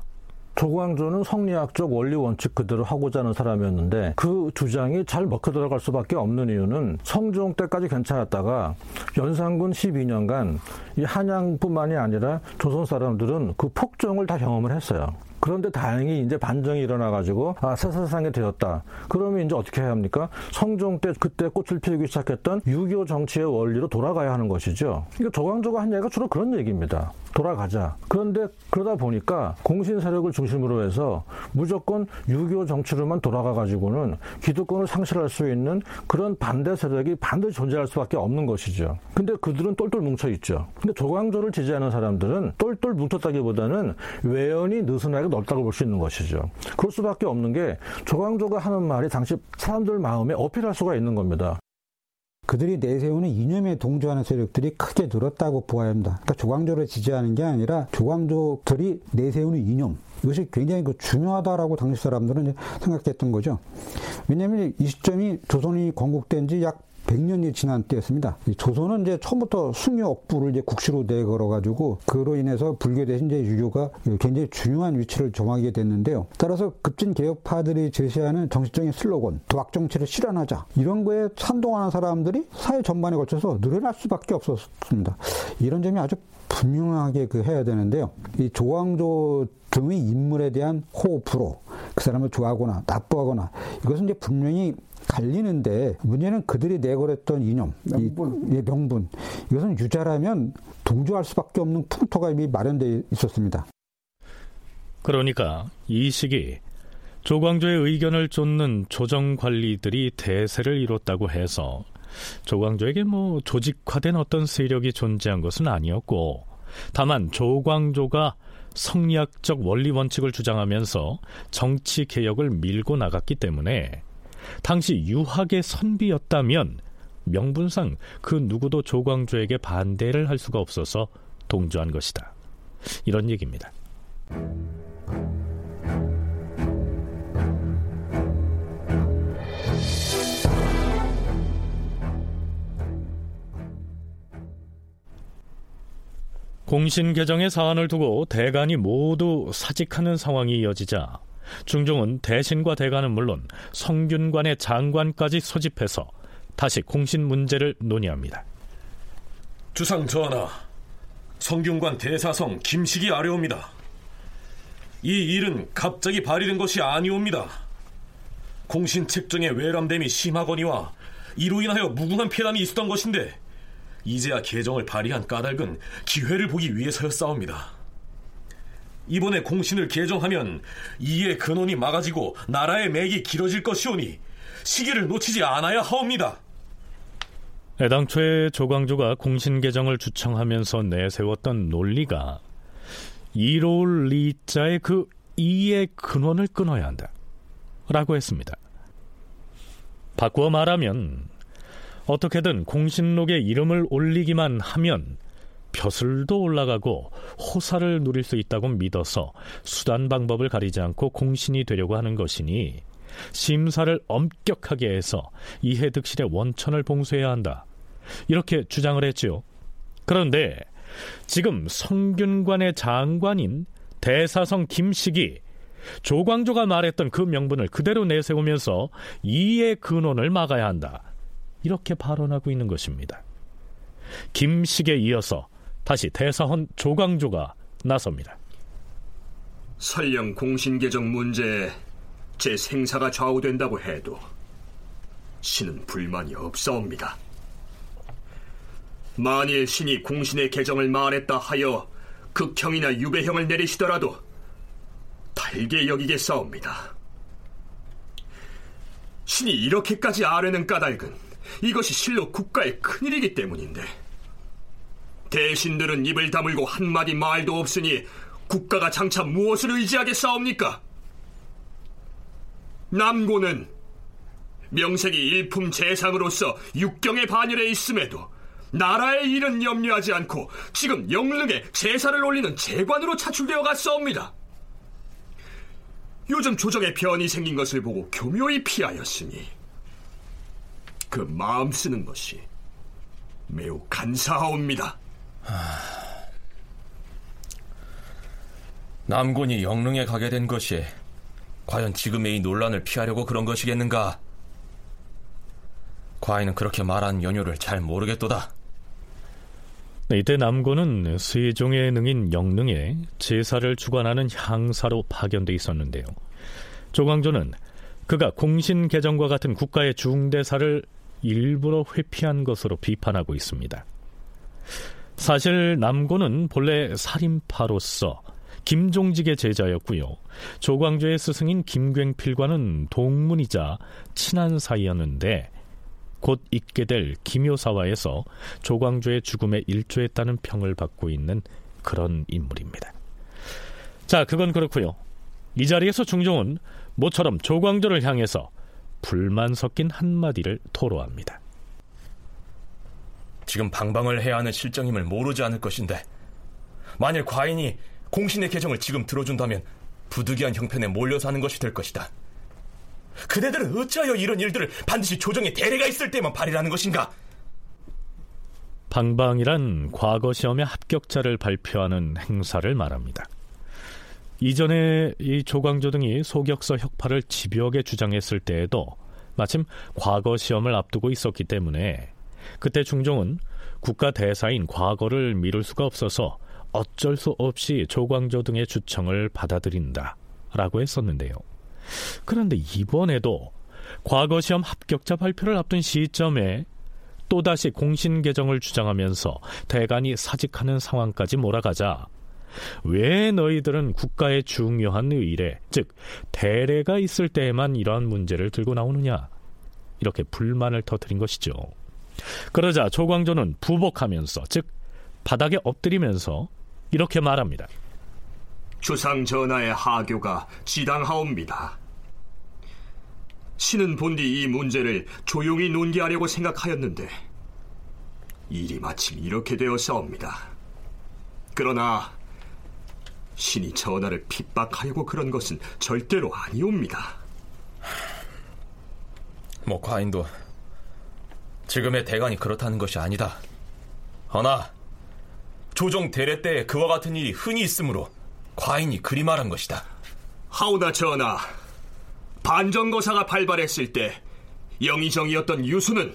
조광조는 성리학적 원리 원칙 그대로 하고자 하는 사람이었는데 그 주장이 잘 먹혀 들어갈 수밖에 없는 이유는 성종 때까지 괜찮았다가 연산군 십이 년간 이 한양뿐만이 아니라 조선 사람들은 그 폭정을 다 경험을 했어요. 그런데 다행히 이제 반정이 일어나가지고 아, 새 세상이 되었다. 그러면 이제 어떻게 해야 합니까? 성종 때 그때 꽃을 피우기 시작했던 유교 정치의 원리로 돌아가야 하는 것이죠. 그러니까 조광조가 한 얘기가 주로 그런 얘기입니다. 돌아가자. 그런데 그러다 보니까 공신 세력을 중심으로 해서 무조건 유교 정치로만 돌아가가지고는 기득권을 상실할 수 있는 그런 반대 세력이 반드시 존재할 수밖에 없는 것이죠. 근데 그들은 똘똘 뭉쳐있죠. 근데 조광조를 지지하는 사람들은 똘똘 뭉쳤다기보다는 외연이 느슨하게 넓다고 볼 수 있는 것이죠. 그럴 수밖에 없는 게 조광조가 하는 말이 당시 사람들 마음에 어필할 수가 있는 겁니다. 그들이 내세우는 이념에 동조하는 세력들이 크게 늘었다고 보아야 합니다. 그러니까 조광조를 지지하는 게 아니라 조광조들이 내세우는 이념, 이것이 굉장히 중요하다라고 당시 사람들은 생각했던 거죠. 왜냐하면 이 시점이 조선이 건국된 지 약 백 년이 지난 때였습니다. 조선은 이제 처음부터 숭유억부를 이제 국시로 내걸어가지고 그로 인해서 불교 대신 이제 유교가 굉장히 중요한 위치를 점하게 됐는데요. 따라서 급진 개혁파들이 제시하는 정치적인 슬로건, 도학정치를 실현하자 이런 거에 찬동하는 사람들이 사회 전반에 걸쳐서 늘어날 수밖에 없었습니다. 이런 점이 아주 분명하게 그 해야 되는데요. 이 조광조 등의 인물에 대한 호불호, 그 사람을 좋아하거나 나쁘거나 이것은 이제 분명히 갈리는데 문제는 그들이 내걸었던 이념, 명분. 이, 이 명분 이것은 유자라면 동조할 수밖에 없는 풍토가 이미 마련되어 있었습니다. 그러니까 이 시기 조광조의 의견을 쫓는 조정관리들이 대세를 이뤘다고 해서 조광조에게 뭐 조직화된 어떤 세력이 존재한 것은 아니었고 다만 조광조가 성리학적 원리 원칙을 주장하면서 정치 개혁을 밀고 나갔기 때문에 당시 유학의 선비였다면 명분상 그 누구도 조광조에게 반대를 할 수가 없어서 동조한 것이다. 이런 얘기입니다. 공신 개정의 사안을 두고 대간이 모두 사직하는 상황이 이어지자 중종은 대신과 대관은 물론 성균관의 장관까지 소집해서 다시 공신 문제를 논의합니다. 주상 전하, 성균관 대사성 김식이 아뢰옵니다. 이 일은 갑자기 발휘된 것이 아니옵니다. 공신 책정의 외람됨이 심하거니와 이로 인하여 무궁한 피해담이 있었던 것인데 이제야 개정을 발의한 까닭은 기회를 보기 위해서였사옵니다. 이번에 공신을 개정하면 이의 근원이 막아지고 나라의 맥이 길어질 것이오니 시기를 놓치지 않아야 하옵니다. 애당초에 조광조가 공신 개정을 주청하면서 내세웠던 논리가 이로울 리자의 그 이의 근원을 끊어야 한다 라고 했습니다. 바꾸어 말하면 어떻게든 공신록에 이름을 올리기만 하면 벼슬도 올라가고 호사를 누릴 수 있다고 믿어서 수단 방법을 가리지 않고 공신이 되려고 하는 것이니 심사를 엄격하게 해서 이해득실의 원천을 봉쇄해야 한다, 이렇게 주장을 했지요. 그런데 지금 성균관의 장관인 대사성 김식이 조광조가 말했던 그 명분을 그대로 내세우면서 이의 근원을 막아야 한다, 이렇게 발언하고 있는 것입니다. 김식에 이어서 다시 대사헌 조광조가 나섭니다. 설령 공신개정 문제에 제 생사가 좌우된다고 해도 신은 불만이 없사옵니다. 만일 신이 공신의 개정을 말했다 하여 극형이나 유배형을 내리시더라도 달게 여기겠사옵니다. 신이 이렇게까지 아뢰는 까닭은 이것이 실로 국가의 큰일이기 때문인데 대신들은 입을 다물고 한마디 말도 없으니 국가가 장차 무엇을 의지하겠사옵니까? 남고는 명색이 일품재상으로서 육경의 반열에 있음에도 나라의 일은 염려하지 않고 지금 영릉에 제사를 올리는 재관으로 차출되어 갔사옵니다. 요즘 조정에 변이 생긴 것을 보고 교묘히 피하였으니 그 마음 쓰는 것이 매우 간사하옵니다. 하... 남곤이 영릉에 가게 된 것이 과연 지금의 이 논란을 피하려고 그런 것이겠는가? 과인은 그렇게 말한 연유를 잘 모르겠도다. 이때 남곤은 세종의 능인 영릉에 제사를 주관하는 향사로 파견돼 있었는데요, 조광조는 그가 공신 개정과 같은 국가의 중대사를 일부러 회피한 것으로 비판하고 있습니다. 사실 남곤은 본래 사림파로서 김종직의 제자였고요, 조광조의 스승인 김굉필과는 동문이자 친한 사이였는데 곧 있게 될 김효사화에서 조광조의 죽음에 일조했다는 평을 받고 있는 그런 인물입니다. 자, 그건 그렇고요. 이 자리에서 중종은 모처럼 조광조를 향해서 불만 섞인 한마디를 토로합니다. 지금 방방을 해야 하는 실정임을 모르지 않을 것인데 만일 과인이 공신의 개정을 지금 들어준다면 부득이한 형편에 몰려서 하는 것이 될 것이다. 그대들은 어찌하여 이런 일들을 반드시 조정에 대례가 있을 때만 발휘하는 것인가? 방방이란 과거 시험의 합격자를 발표하는 행사를 말합니다. 이전에 이 조광조 등이 소격서 혁파를 집요하게 주장했을 때에도 마침 과거 시험을 앞두고 있었기 때문에 그때 중종은 국가 대사인 과거를 미룰 수가 없어서 어쩔 수 없이 조광조 등의 주청을 받아들인다 라고 했었는데요. 그런데 이번에도 과거시험 합격자 발표를 앞둔 시점에 또다시 공신 개정을 주장하면서 대간이 사직하는 상황까지 몰아가자 왜 너희들은 국가의 중요한 의례, 즉 대례가 있을 때에만 이러한 문제를 들고 나오느냐, 이렇게 불만을 터뜨린 것이죠. 그러자 조광조는 부복하면서, 즉 바닥에 엎드리면서 이렇게 말합니다. 주상 전하의 하교가 지당하옵니다. 신은 본디 이 문제를 조용히 논의하려고 생각하였는데 일이 마침 이렇게 되었사옵니다. 그러나 신이 전하를 핍박하려고 그런 것은 절대로 아니옵니다. 뭐 과인도 지금의 대간이 그렇다는 것이 아니다. 허나 조정 대례 때 그와 같은 일이 흔히 있으므로 과인이 그리 말한 것이다. 하오나 전하, 반정거사가 발발했을 때 영의정이었던 유순은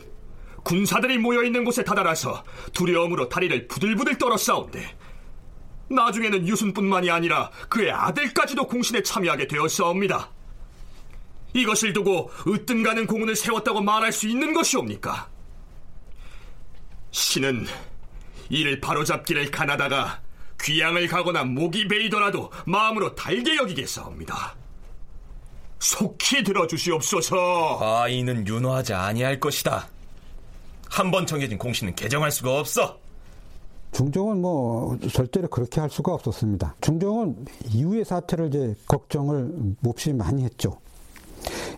군사들이 모여있는 곳에 다다라서 두려움으로 다리를 부들부들 떨었사온데 나중에는 유순뿐만이 아니라 그의 아들까지도 공신에 참여하게 되었사옵니다. 이것을 두고 으뜸가는 공훈을 세웠다고 말할 수 있는 것이옵니까? 신은 이를 바로잡기를 가나다가 귀양을 가거나 목이 베이더라도 마음으로 달게 여기겠사옵니다. 속히 들어주시옵소서. 과인은 윤호하지 아니할 것이다. 한번 정해진 공신은 개정할 수가 없어. 중종은 뭐 절대로 그렇게 할 수가 없었습니다. 중종은 이후의 사태를 이제 걱정을 몹시 많이 했죠.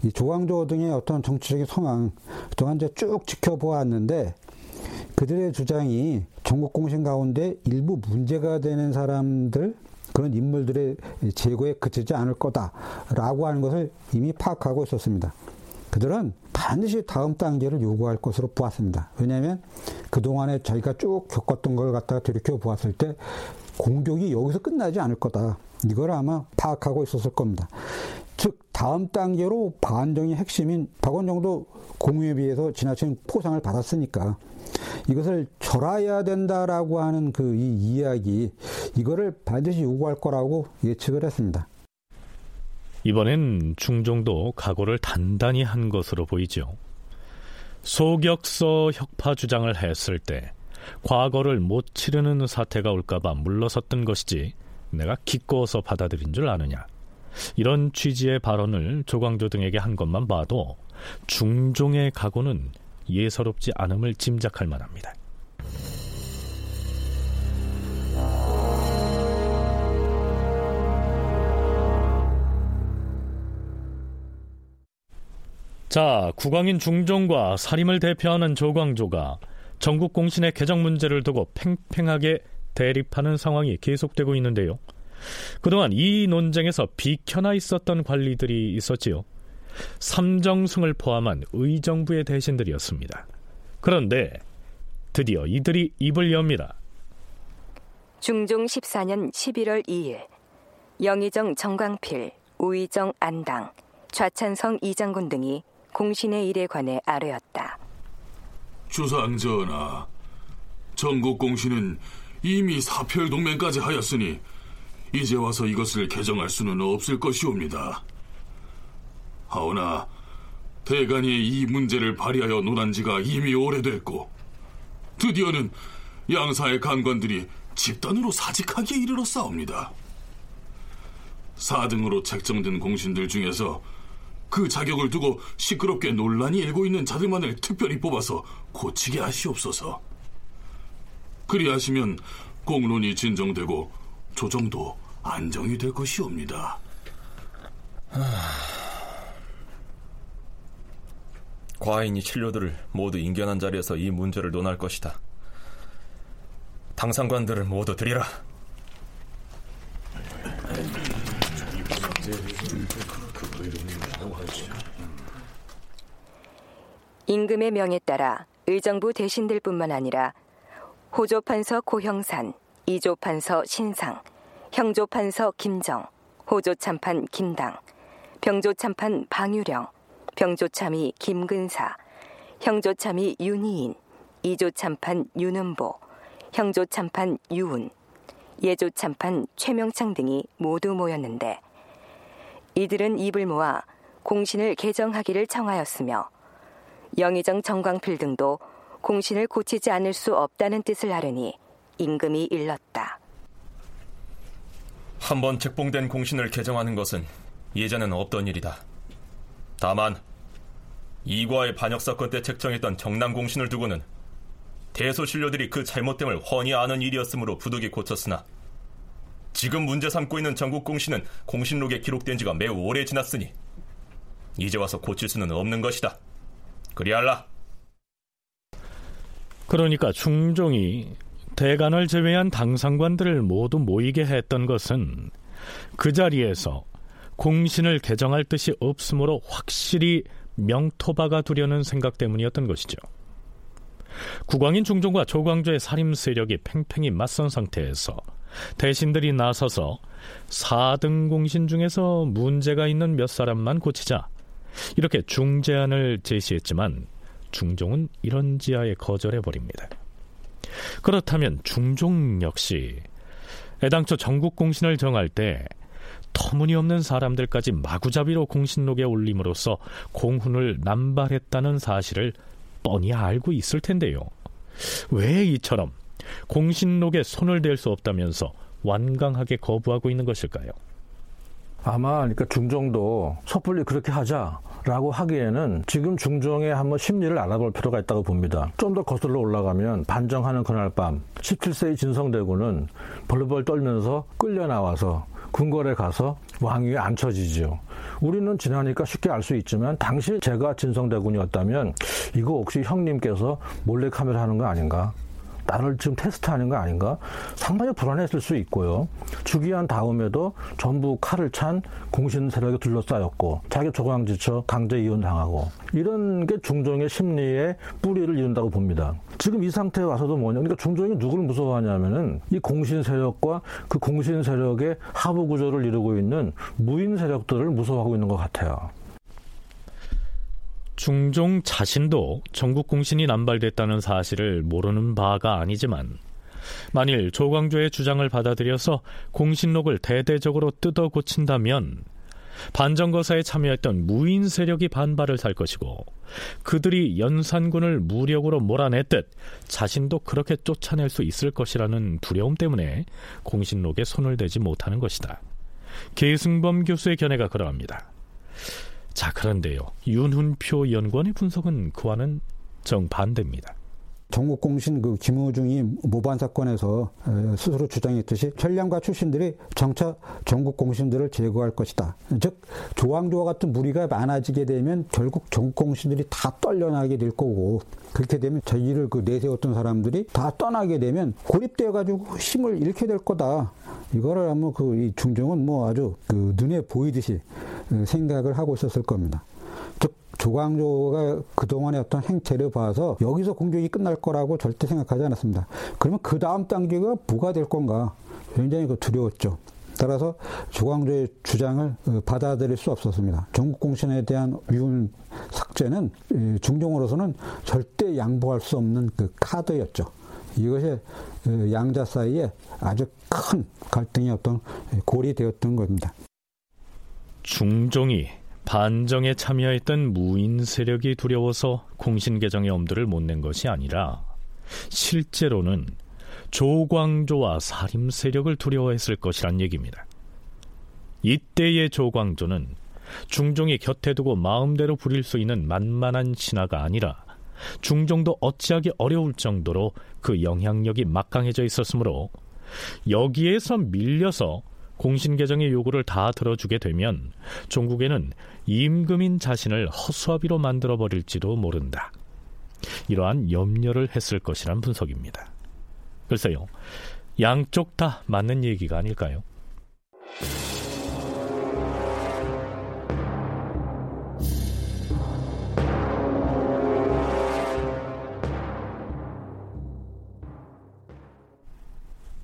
이 조광조 등의 어떤 정치적인 성황 또한 이제 쭉 지켜보았는데, 그들의 주장이 전국공신 가운데 일부 문제가 되는 사람들, 그런 인물들의 제거에 그치지 않을 거다라고 하는 것을 이미 파악하고 있었습니다. 그들은 반드시 다음 단계를 요구할 것으로 보았습니다. 왜냐하면 그동안에 자기가 쭉 겪었던 걸 갖다가 들이켜 보았을 때 공격이 여기서 끝나지 않을 거다. 이걸 아마 파악하고 있었을 겁니다. 즉 다음 단계로 반정의 핵심인 박원종도 공유에 비해서 지나친 포상을 받았으니까 이것을 절하해야 된다라고 하는 그 이 이야기, 이거를 반드시 요구할 거라고 예측을 했습니다. 이번엔 중종도 각오를 단단히 한 것으로 보이죠. 소격서 혁파 주장을 했을 때 과거를 못 치르는 사태가 올까봐 물러섰던 것이지 내가 기꺼워서 받아들인 줄 아느냐, 이런 취지의 발언을 조광조 등에게 한 것만 봐도 중종의 각오는 예사롭지 않음을 짐작할 만합니다. 자, 국왕인 중종과 사림을 대표하는 조광조가 전국 공신의 개정 문제를 두고 팽팽하게 대립하는 상황이 계속되고 있는데요. 그동안 이 논쟁에서 비켜나 있었던 관리들이 있었지요. 삼정승을 포함한 의정부의 대신들이었습니다. 그런데 드디어 이들이 입을 엽니다. 중종 십사 년 십일월 이 일, 영의정 정광필, 우의정 안당, 좌찬성 이장군 등이 공신의 일에 관해 아뢰었다. 주상전하, 전국 공신은 이미 사별동맹까지 하였으니 이제 와서 이것을 개정할 수는 없을 것이옵니다. 하오나 대간이 이 문제를 발의하여 논한 지가 이미 오래됐고, 드디어는 양사의 간관들이 집단으로 사직하기에 이르렀사옵니다. 사등으로 책정된 공신들 중에서 그 자격을 두고 시끄럽게 논란이 일고 있는 자들만을 특별히 뽑아서 고치게 하시옵소서. 그리하시면 공론이 진정되고 조정도 안정이 될 것이옵니다. 하... 과인이 친료들을 모두 인견한 자리에서 이 문제를 논할 것이다. 당상관들을 모두 드리라. 임금의 명에 따라 의정부 대신들뿐만 아니라 호조판서 고형산, 이조판서 신상, 형조판서 김정, 호조참판 김당, 병조참판 방유령, 병조참의 김근사, 형조참의 윤희인, 이조참판 윤은보, 형조참판 유운, 예조참판 최명창 등이 모두 모였는데, 이들은 입을 모아 공신을 개정하기를 청하였으며 영의정 정광필 등도 공신을 고치지 않을 수 없다는 뜻을 하려니 임금이 일렀다. 한번 책봉된 공신을 개정하는 것은 예전에는 없던 일이다. 다만 이과의 반역사건 때 책정했던 정남공신을 두고는 대소신료들이 그 잘못됨을 훤히 아는 일이었으므로 부득이 고쳤으나 지금 문제 삼고 있는 전국공신은 공신록에 기록된 지가 매우 오래 지났으니 이제 와서 고칠 수는 없는 것이다. 그리할라. 그러니까 중종이 대간을 제외한 당상관들을 모두 모이게 했던 것은 그 자리에서 공신을 개정할 뜻이 없으므로 확실히 명토박아 두려는 생각 때문이었던 것이죠. 국왕인 중종과 조광조의 사림 세력이 팽팽히 맞선 상태에서 대신들이 나서서 사등 공신 중에서 문제가 있는 몇 사람만 고치자, 이렇게 중재안을 제시했지만 중종은 이런 지하에 거절해버립니다. 그렇다면 중종 역시 애당초 전국 공신을 정할 때 터무니없는 사람들까지 마구잡이로 공신록에 올림으로써 공훈을 남발했다는 사실을 뻔히 알고 있을 텐데요. 왜 이처럼 공신록에 손을 댈 수 없다면서 완강하게 거부하고 있는 것일까요? 아마 그러니까 중종도 섣불리 그렇게 하자라고 하기에는 지금 중종의 한번 심리를 알아볼 필요가 있다고 봅니다. 좀 더 거슬러 올라가면 반정하는 그날 밤 십칠 세의 진성대군은 벌벌 떨면서 끌려 나와서 궁궐에 가서 왕위에 앉혀지죠. 우리는 지나니까 쉽게 알 수 있지만 당시 제가 진성대군이었다면 이거 혹시 형님께서 몰래 카메라 하는 거 아닌가? 나를 지금 테스트하는 거 아닌가? 상당히 불안했을 수 있고요. 즉위한 다음에도 전부 칼을 찬 공신 세력에 둘러싸였고 자기 조강지처 강제 이혼당하고 이런 게 중종의 심리에 뿌리를 이룬다고 봅니다. 지금 이 상태에 와서도 뭐냐? 그러니까 중종이 누굴 무서워하냐면은 이 공신 세력과 그 공신 세력의 하부 구조를 이루고 있는 무인 세력들을 무서워하고 있는 것 같아요. 중종 자신도 전국 공신이 남발됐다는 사실을 모르는 바가 아니지만 만일 조광조의 주장을 받아들여서 공신록을 대대적으로 뜯어 고친다면 반정거사에 참여했던 무인 세력이 반발을 살 것이고 그들이 연산군을 무력으로 몰아냈듯 자신도 그렇게 쫓아낼 수 있을 것이라는 두려움 때문에 공신록에 손을 대지 못하는 것이다. 계승범 교수의 견해가 그러합니다. 자, 그런데요. 윤훈표 연구원의 분석은 그와는 정반대입니다. 전국공신 그 김우중이 모반 사건에서 스스로 주장했듯이 전량과 출신들이 점차 전국공신들을 제거할 것이다. 즉 조광조와 같은 무리가 많아지게 되면 결국 전국공신들이 다 떨려나게 될 거고 그렇게 되면 자기를 그 내세웠던 사람들이 다 떠나게 되면 고립돼가지고 힘을 잃게 될 거다. 이거를 아마 그 중종은 뭐 아주 그 눈에 보이듯이 생각을 하고 있었을 겁니다. 즉 조광조가 그동안의 어떤 행태를 봐서 여기서 공격이 끝날 거라고 절대 생각하지 않았습니다. 그러면 그 다음 단계가 뭐가 될 건가 굉장히 두려웠죠. 따라서 조광조의 주장을 받아들일 수 없었습니다. 전국공신에 대한 위훈 삭제는 중종으로서는 절대 양보할 수 없는 그 카드였죠. 이것이 양자 사이에 아주 큰 갈등이 어떤 골이 되었던 겁니다. 중종이 반정에 참여했던 무인 세력이 두려워서 공신 개정의 엄두를 못 낸 것이 아니라 실제로는 조광조와 사림 세력을 두려워했을 것이란 얘기입니다. 이때의 조광조는 중종이 곁에 두고 마음대로 부릴 수 있는 만만한 신하가 아니라 중종도 어찌하기 어려울 정도로 그 영향력이 막강해져 있었으므로 여기에서 밀려서 공신 개정의 요구를 다 들어주게 되면 종국에는 임금인 자신을 허수아비로 만들어버릴지도 모른다. 이러한 염려를 했을 것이란 분석입니다. 글쎄요, 양쪽 다 맞는 얘기가 아닐까요?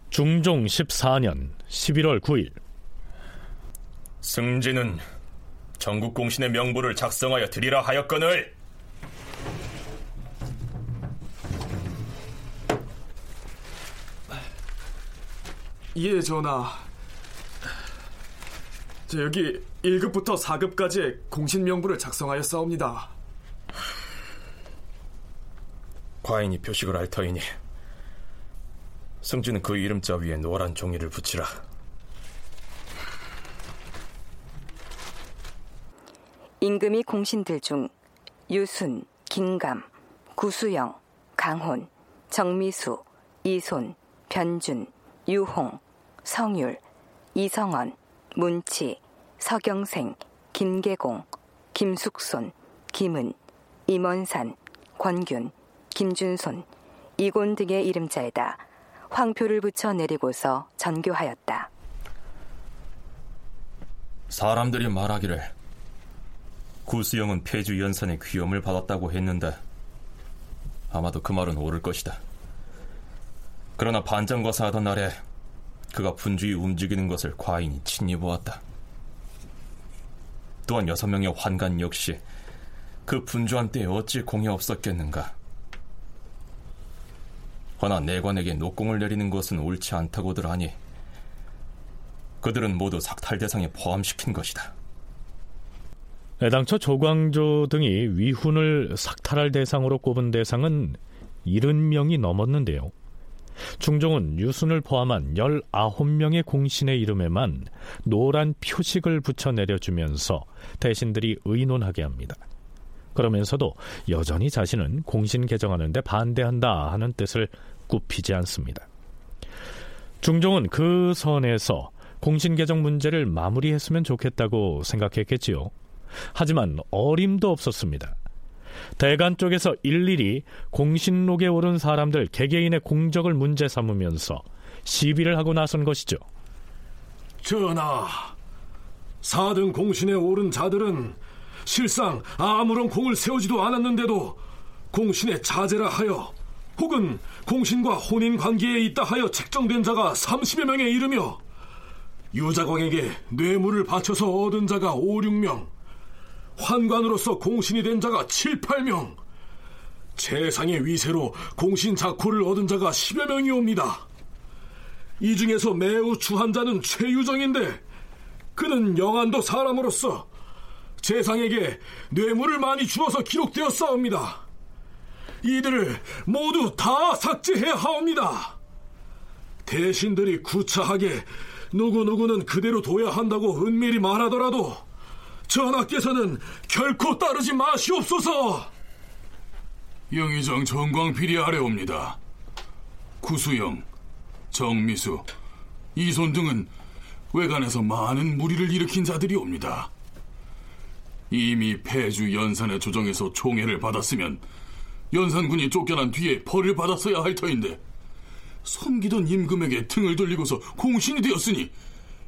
중종 십사 년 십일월 구일 승진은 전국공신의 명부를 작성하여 드리라 하였거늘 예 전하, 저 여기 일급부터 사급까지의 공신 명부를 작성하여 싸웁니다. 과인이 표식을 할 터이니 승진은 그 이름자 위에 노란 종이를 붙이라. 임금이 공신들 중 유순, 김감, 구수영, 강혼, 정미수, 이손, 변준, 유홍, 성율, 이성언, 문치, 서경생, 김계공, 김숙손, 김은, 임원산, 권균, 김준손, 이곤 등의 이름자에다 황표를 붙여 내리고서 전교하였다. 사람들이 말하기를 구수영은 폐주 연산의 귀염을 받았다고 했는데 아마도 그 말은 옳을 것이다. 그러나 반정거사하던 날에 그가 분주히 움직이는 것을 과인이 친히 보았다. 또한 여섯 명의 환관 역시 그 분주한 때에 어찌 공이 없었겠는가. 허나 내관에게 노공을 내리는 것은 옳지 않다고들 하니 그들은 모두 삭탈 대상에 포함시킨 것이다. 애당초 조광조 등이 위훈을 삭탈할 대상으로 꼽은 대상은 칠십 명이 넘었는데요. 중종은 유순을 포함한 열아홉 명의 공신의 이름에만 노란 표식을 붙여 내려주면서 대신들이 의논하게 합니다. 그러면서도 여전히 자신은 공신 개정하는 데 반대한다 하는 뜻을 굽히지 않습니다. 중종은 그 선에서 공신 개정 문제를 마무리했으면 좋겠다고 생각했겠지요. 하지만 어림도 없었습니다. 대간 쪽에서 일일이 공신록에 오른 사람들 개개인의 공적을 문제 삼으면서 시비를 하고 나선 것이죠. 전하, 사등 공신에 오른 자들은 실상 아무런 공을 세우지도 않았는데도 공신의 자제라 하여 혹은 공신과 혼인관계에 있다 하여 책정된 자가 삼십여 명에 이르며 유자광에게 뇌물을 바쳐서 얻은 자가 오륙 명, 환관으로서 공신이 된 자가 칠팔 명, 재상의 위세로 공신 작호를 얻은 자가 십여 명이옵니다. 이 중에서 매우 추한 자는 최유정인데 그는 영안도 사람으로서 재상에게 뇌물을 많이 주어서 기록되었사옵니다. 이들을 모두 다 삭제해야 하옵니다. 대신들이 구차하게 누구누구는 그대로 둬야 한다고 은밀히 말하더라도 전하께서는 결코 따르지 마시옵소서. 영의정 정광필이 아뢰옵니다. 구수영, 정미수, 이손 등은 외간에서 많은 무리를 일으킨 자들이옵니다. 이미 폐주 연산의 조정에서 총애를 받았으면 연산군이 쫓겨난 뒤에 벌을 받았어야 할 터인데 섬기던 임금에게 등을 돌리고서 공신이 되었으니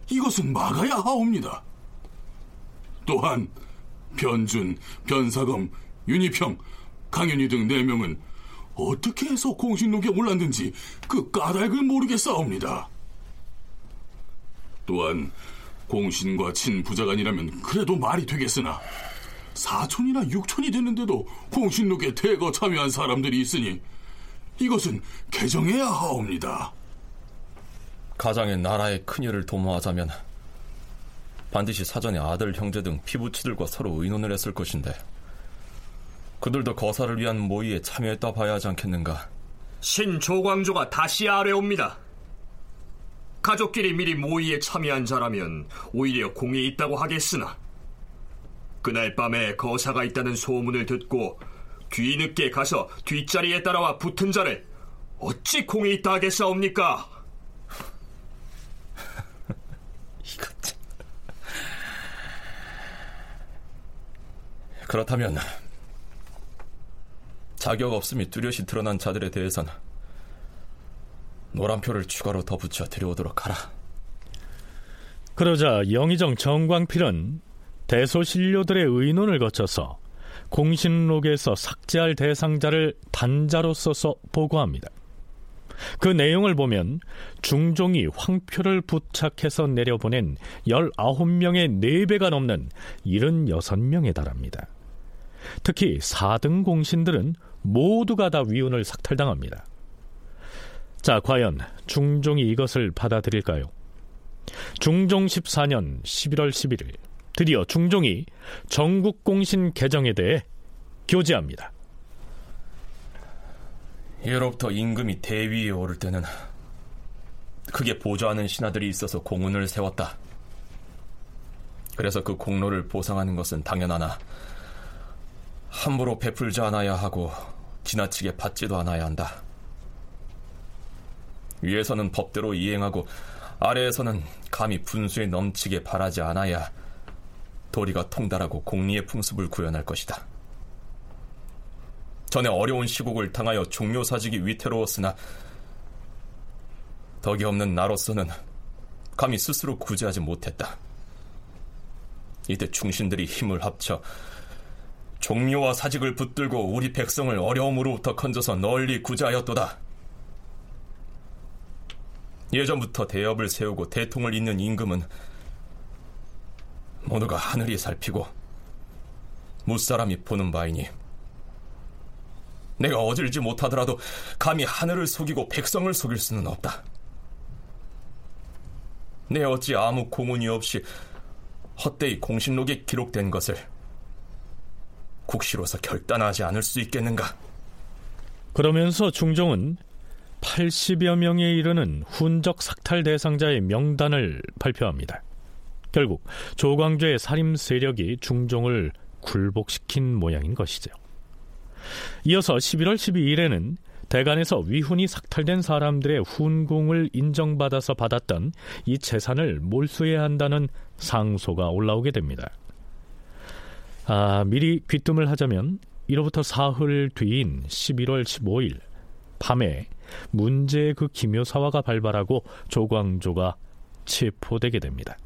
이것은 막아야 하옵니다. 또한 변준, 변사검, 윤희평, 강윤희 등 네 명은 어떻게 해서 공신록에 올랐는지 그 까닭을 모르겠사옵니다. 또한 공신과 친부자간이라면 그래도 말이 되겠으나 사촌이나 육촌이 됐는데도 공신록에 대거 참여한 사람들이 있으니 이것은 개정해야 하옵니다. 가장의 나라의 큰일을 도모하자면 반드시 사전에 아들, 형제 등 피부치들과 서로 의논을 했을 것인데 그들도 거사를 위한 모의에 참여했다 봐야 하지 않겠는가. 신 조광조가 다시 아뢰옵니다. 가족끼리 미리 모의에 참여한 자라면 오히려 공이 있다고 하겠으나 그날 밤에 거사가 있다는 소문을 듣고 뒤늦게 가서 뒷자리에 따라와 붙은 자를 어찌 공이 있다 하겠사옵니까? 이것 참... 그렇다면 자격 없음이 뚜렷이 드러난 자들에 대해서는 노란표를 추가로 더 붙여 들여오도록 하라. 그러자 영의정 정광필은 대소신료들의 의논을 거쳐서 공신록에서 삭제할 대상자를 단자로 써서 보고합니다. 그 내용을 보면 중종이 황표를 부착해서 내려보낸 열아홉 명의 네 배가 넘는 일흔여섯 명에 달합니다. 특히 사등 공신들은 모두가 다 위훈을 삭탈당합니다. 자, 과연 중종이 이것을 받아들일까요? 중종 십사년 십일월 십일일 드디어 중종이 전국공신 개정에 대해 교재합니다. 예로부터 임금이 대위에 오를 때는 크게 보좌하는 신하들이 있어서 공훈을 세웠다. 그래서 그 공로를 보상하는 것은 당연하나 함부로 베풀지 않아야 하고 지나치게 받지도 않아야 한다. 위에서는 법대로 이행하고 아래에서는 감히 분수에 넘치게 바라지 않아야 도리가 통달하고 공리의 풍습을 구현할 것이다. 전에 어려운 시국을 당하여 종묘사직이 위태로웠으나 덕이 없는 나로서는 감히 스스로 구제하지 못했다. 이때 중신들이 힘을 합쳐 종묘와 사직을 붙들고 우리 백성을 어려움으로부터 건져서 널리 구제하였도다. 예전부터 대업을 세우고 대통을 잇는 임금은 모두가 하늘이 살피고 무사람이 보는 바이니 내가 어질지 못하더라도 감히 하늘을 속이고 백성을 속일 수는 없다. 내 어찌 아무 공훈이 없이 헛되이 공신록에 기록된 것을 국시로서 결단하지 않을 수 있겠는가. 그러면서 중종은 팔십여 명에 이르는 훈적 삭탈 대상자의 명단을 발표합니다. 결국 조광조의 사림 세력이 중종을 굴복시킨 모양인 것이죠. 이어서 십일월 십이일에는 대간에서 위훈이 삭탈된 사람들의 훈궁을 인정받아서 받았던 이 재산을 몰수해야 한다는 상소가 올라오게 됩니다. 아, 미리 귀뜸을 하자면 이로부터 사흘 뒤인 십일월 십오일 밤에 문제의 그 기묘사화가 발발하고 조광조가 체포되게 됩니다.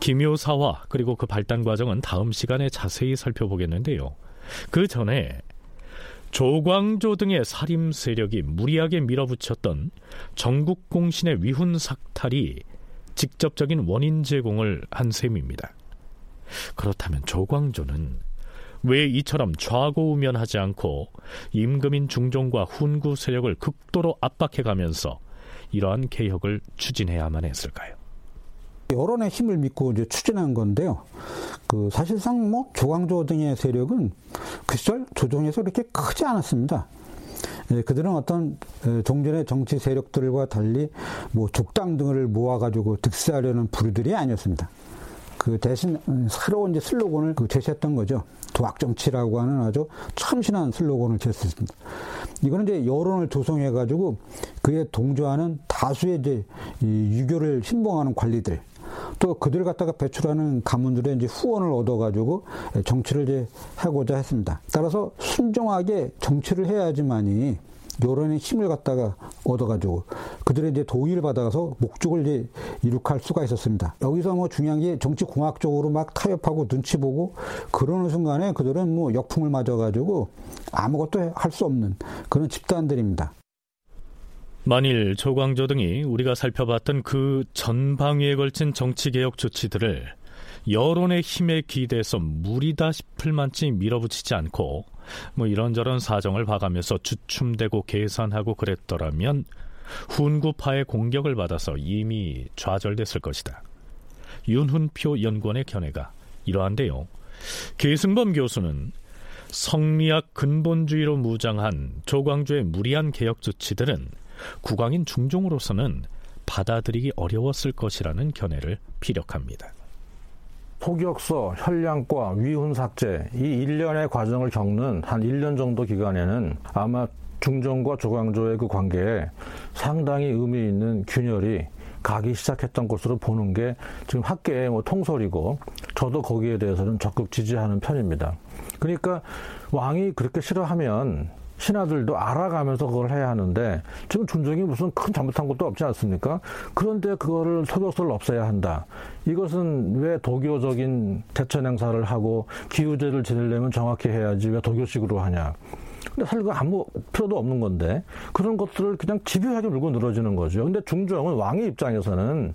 기묘사화 그리고 그 발단 과정은 다음 시간에 자세히 살펴보겠는데요, 그 전에 조광조 등의 사림 세력이 무리하게 밀어붙였던 전국공신의 위훈 삭탈이 직접적인 원인 제공을 한 셈입니다. 그렇다면 조광조는 왜 이처럼 좌고우면하지 않고 임금인 중종과 훈구 세력을 극도로 압박해가면서 이러한 개혁을 추진해야만 했을까요? 여론의 힘을 믿고 이제 추진한 건데요. 그 사실상 뭐 조광조 등의 세력은 그 시절 조정에서 그렇게 크지 않았습니다. 그들은 어떤 종전의 정치 세력들과 달리 뭐 족당 등을 모아가지고 득세하려는 부류들이 아니었습니다. 그 대신 새로운 이제 슬로건을 그 제시했던 거죠. 도학정치라고 하는 아주 참신한 슬로건을 제시했습니다. 이거는 이제 여론을 조성해가지고 그에 동조하는 다수의 이제 이 유교를 신봉하는 관리들, 또 그들 갖다가 배출하는 가문들의 이제 후원을 얻어가지고 정치를 이제 하고자 했습니다. 따라서 순정하게 정치를 해야지만이 여론의 힘을 갖다가 얻어가지고 그들의 이제 동의를 받아서 목적을 이제 이룩할 수가 있었습니다. 여기서 뭐 중요한 게 정치 공학적으로 막 타협하고 눈치 보고 그러는 순간에 그들은 뭐 역풍을 맞아가지고 아무것도 할 수 없는 그런 집단들입니다. 만일 조광조 등이 우리가 살펴봤던 그 전방위에 걸친 정치개혁 조치들을 여론의 힘에 기대서 무리다 싶을 만치 밀어붙이지 않고 뭐 이런저런 사정을 봐가면서 주춤대고 계산하고 그랬더라면 훈구파의 공격을 받아서 이미 좌절됐을 것이다. 윤훈표 연구원의 견해가 이러한데요, 계승범 교수는 성리학 근본주의로 무장한 조광조의 무리한 개혁 조치들은 국왕인 중종으로서는 받아들이기 어려웠을 것이라는 견해를 피력합니다. 소격서, 혈량과 위훈 삭제, 이 일련의 과정을 겪는 한 일 년 정도 기간에는 아마 중종과 조광조의 그 관계에 상당히 의미 있는 균열이 가기 시작했던 것으로 보는 게 지금 학계의 뭐 통설이고, 저도 거기에 대해서는 적극 지지하는 편입니다. 그러니까 왕이 그렇게 싫어하면 신하들도 알아가면서 그걸 해야 하는데, 지금 중종이 무슨 큰 잘못한 것도 없지 않습니까? 그런데 그거를 소격서를 없애야 한다. 이것은 왜 도교적인 대천 행사를 하고 기우제를 지내려면 정확히 해야지 왜 도교식으로 하냐. 근데 사실 그건 아무 필요도 없는 건데 그런 것들을 그냥 집요하게 물고 늘어지는 거죠. 근데 중종은 왕의 입장에서는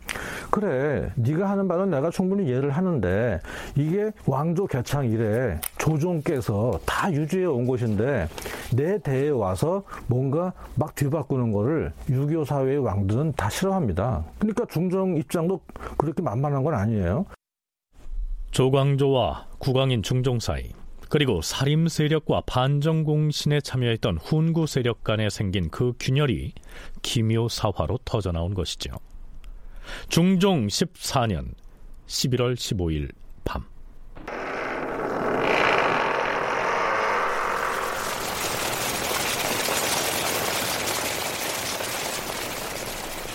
그래, 네가 하는 바는 내가 충분히 이해를 하는데 이게 왕조 개창 이래 조종께서 다 유지해 온 것인데 내 대에 와서 뭔가 막 뒤바꾸는 거를 유교 사회의 왕들은 다 싫어합니다. 그러니까 중종 입장도 그렇게 만만한 건 아니에요. 조광조와 국왕인 중종 사이, 그리고 사림 세력과 반정공신에 참여했던 훈구 세력 간에 생긴 그 균열이 기묘사화로 터져나온 것이죠. 중종 십사년 십일월 십오일 밤,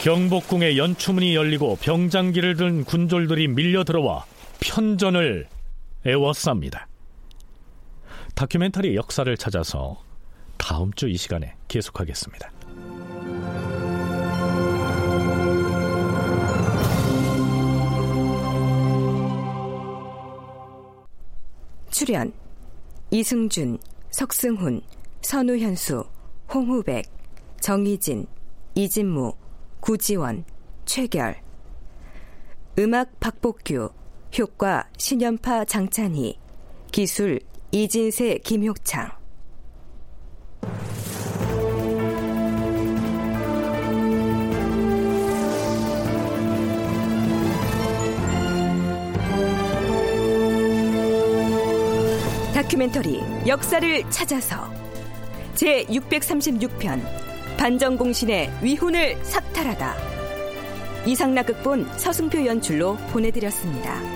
경복궁의 연추문이 열리고 병장기를 든 군졸들이 밀려들어와 편전을 애워쌉니다. 다큐멘터리 역사를 찾아서 다음 주 이 시간에 계속하겠습니다. 출연 이승준, 석승훈, 선우현수, 홍후백, 정희진, 이진무, 구지원, 최결. 음악 박복규, 효과 신연파 장찬희, 기술 이진세, 김효창. 다큐멘터리 역사를 찾아서 제육백삼십육편 반정공신의 위훈을 삭탈하다. 이상락 극본, 서승표 연출로 보내드렸습니다.